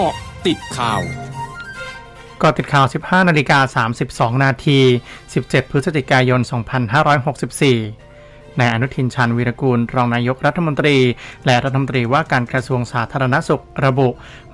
เกาะติดข่าว15 นาฬิกา 32 นาที 17 พฤศจิกายน 2564นายอนุทินชาญวีรกูลรองนายกรัฐมนตรีและรัฐมนตรีว่าการกระทรวงสาธารณสุขระบุ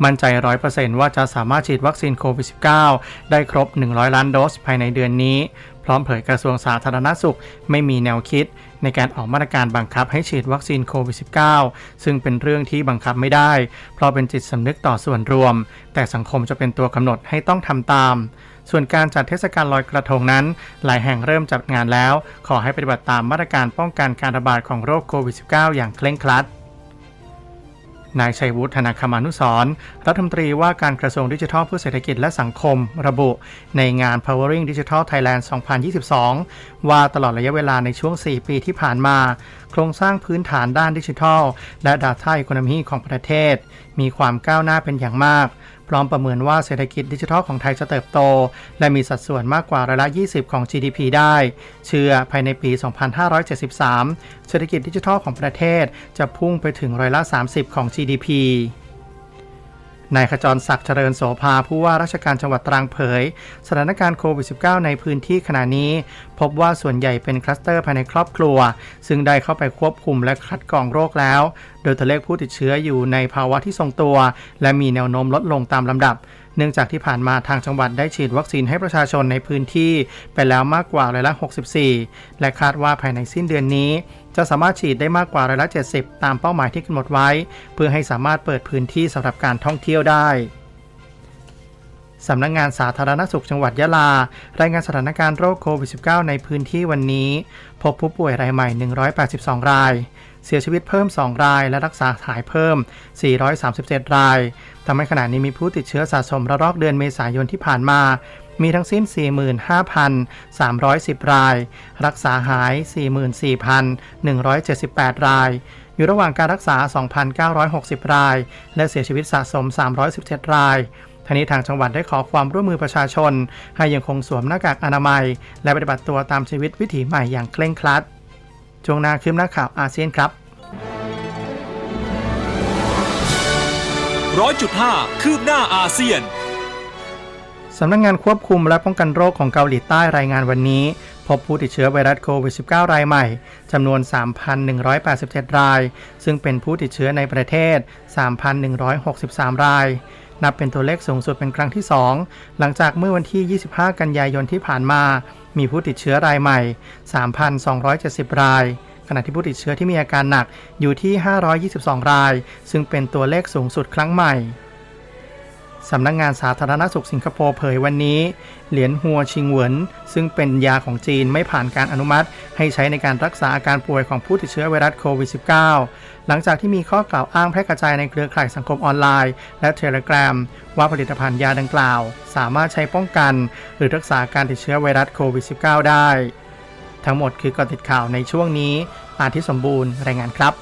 มั่นใจ 100% ว่าจะสามารถฉีดวัคซีนโควิด -19 ได้ครบ 100 ล้านโดสภายในเดือนนี้พร้อมเผยกระทรวงสาธารณสุขไม่มีแนวคิดในการออกมาตรการบังคับให้ฉีดวัคซีนโควิด -19 ซึ่งเป็นเรื่องที่บังคับไม่ได้เพราะเป็นจิตสำนึกต่อส่วนรวมแต่สังคมจะเป็นตัวกำหนดให้ต้องทำตามส่วนการจัดเทศกาลลอยกระทงนั้นหลายแห่งเริ่มจัดงานแล้วขอให้ปฏิบัติตามมาตรการป้องกันการระบาดของโรคโควิด -19 อย่างเคร่งครัดนายชัยวุฒิธนาคมานุสรณ์รัฐมนตรีว่าการกระทรวงดิจิทัลเพื่อเศรษฐกิจและสังคมระบุในงาน powering digital Thailand 2022 ว่าตลอดระยะเวลาในช่วง 4 ปีที่ผ่านมาโครงสร้างพื้นฐานด้านดิจิทัลและ Data Economy ของประเทศมีความก้าวหน้าเป็นอย่างมากพร้อมประเมินว่าเศรษฐกิจดิจิทัลของไทยจะเติบโตและมีสัดส่วนมากกว่าร้อยละ 20 ของ GDP ได้เชื่อภายในปี 2573 เศรษฐกิจดิจิทัลของประเทศจะพุ่งไปถึงร้อยละ 30 ของ GDPนายขจรศักดิ์เจริญโสภาผู้ว่าราชการจังหวัดตรังเผยสถานการณ์โควิด -19 ในพื้นที่ขณะนี้พบว่าส่วนใหญ่เป็นคลัสเตอร์ภายในครอบครัวซึ่งได้เข้าไปควบคุมและคัดกรองโรคแล้วโดยตัวเลขผู้ติดเชื้ออยู่ในภาวะที่ทรงตัวและมีแนวโน้มลดลงตามลำดับเนื่องจากที่ผ่านมาทางจังหวัดได้ฉีดวัคซีนให้ประชาชนในพื้นที่ไปแล้วมากกว่าร้อยละ 64และคาดว่าภายในสิ้นเดือนนี้จะสามารถฉีดได้มากกว่าร้อยละ 70ตามเป้าหมายที่กำหนดไว้เพื่อให้สามารถเปิดพื้นที่สำหรับการท่องเที่ยวได้สำนักงานสาธารณสุขจังหวัดยะลารายงานสถานการณ์โรคโควิด -19 ในพื้นที่วันนี้พบผู้ป่วยรายใหม่182รายเสียชีวิตเพิ่ม2รายและรักษาหายเพิ่ม437รายทำให้ขณะนี้มีผู้ติดเชื้อสะสมระลอกเดือนเมษายนที่ผ่านมามีทั้งสิ้น 45,310 รายรักษาหาย 44,178 รายอยู่ระหว่างการรักษา 2,960 รายและเสียชีวิตสะสม317รายทางนี้ทางจังหวัดได้ขอความร่วมมือประชาชนให้ยังคงสวมหน้ากากอนามัยและปฏิบัติตัวตามชีวิตวิถีใหม่อย่างเคร่งครัดช่วงหน้าคืบหน้าข่าวอาเซียนครับ 100.5 คืบหน้าอาเซียนสำนักงานควบคุมและป้องกันโรคของเกาหลีใต้รายงานวันนี้พบผู้ติดเชื้อไวรัสโควิด -19 รายใหม่จำนวน 3,187 รายซึ่งเป็นผู้ติดเชื้อในประเทศ 3,163 รายนับเป็นตัวเลขสูงสุดเป็นครั้งที่2หลังจากเมื่อวันที่ 25 กันยายนที่ผ่านมามีผู้ติดเชื้อรายใหม่ 3,270 รายขณะที่ผู้ติดเชื้อที่มีอาการหนักอยู่ที่522รายซึ่งเป็นตัวเลขสูงสุดครั้งใหม่สำนักงานสาธารณสุขสิงคโปร์เผยวันนี้เหรียญฮัวชิงเหวินซึ่งเป็นยาของจีนไม่ผ่านการอนุมัติให้ใช้ในการรักษาอาการป่วยของผู้ติดเชื้อไวรัสโควิด -19 หลังจากที่มีข้อกล่าวอ้างแพร่กระจายในเครือข่ายสังคมออนไลน์และ Telegram ว่าผลิตภัณฑ์ยาดังกล่าวสามารถใช้ป้องกันหรือรักษาการติดเชื้อไวรัสโควิด -19 ได้ทั้งหมดคือเกาะติดข่าวในช่วงนี้อาทิตย์สมบูรณ์รายงานครับ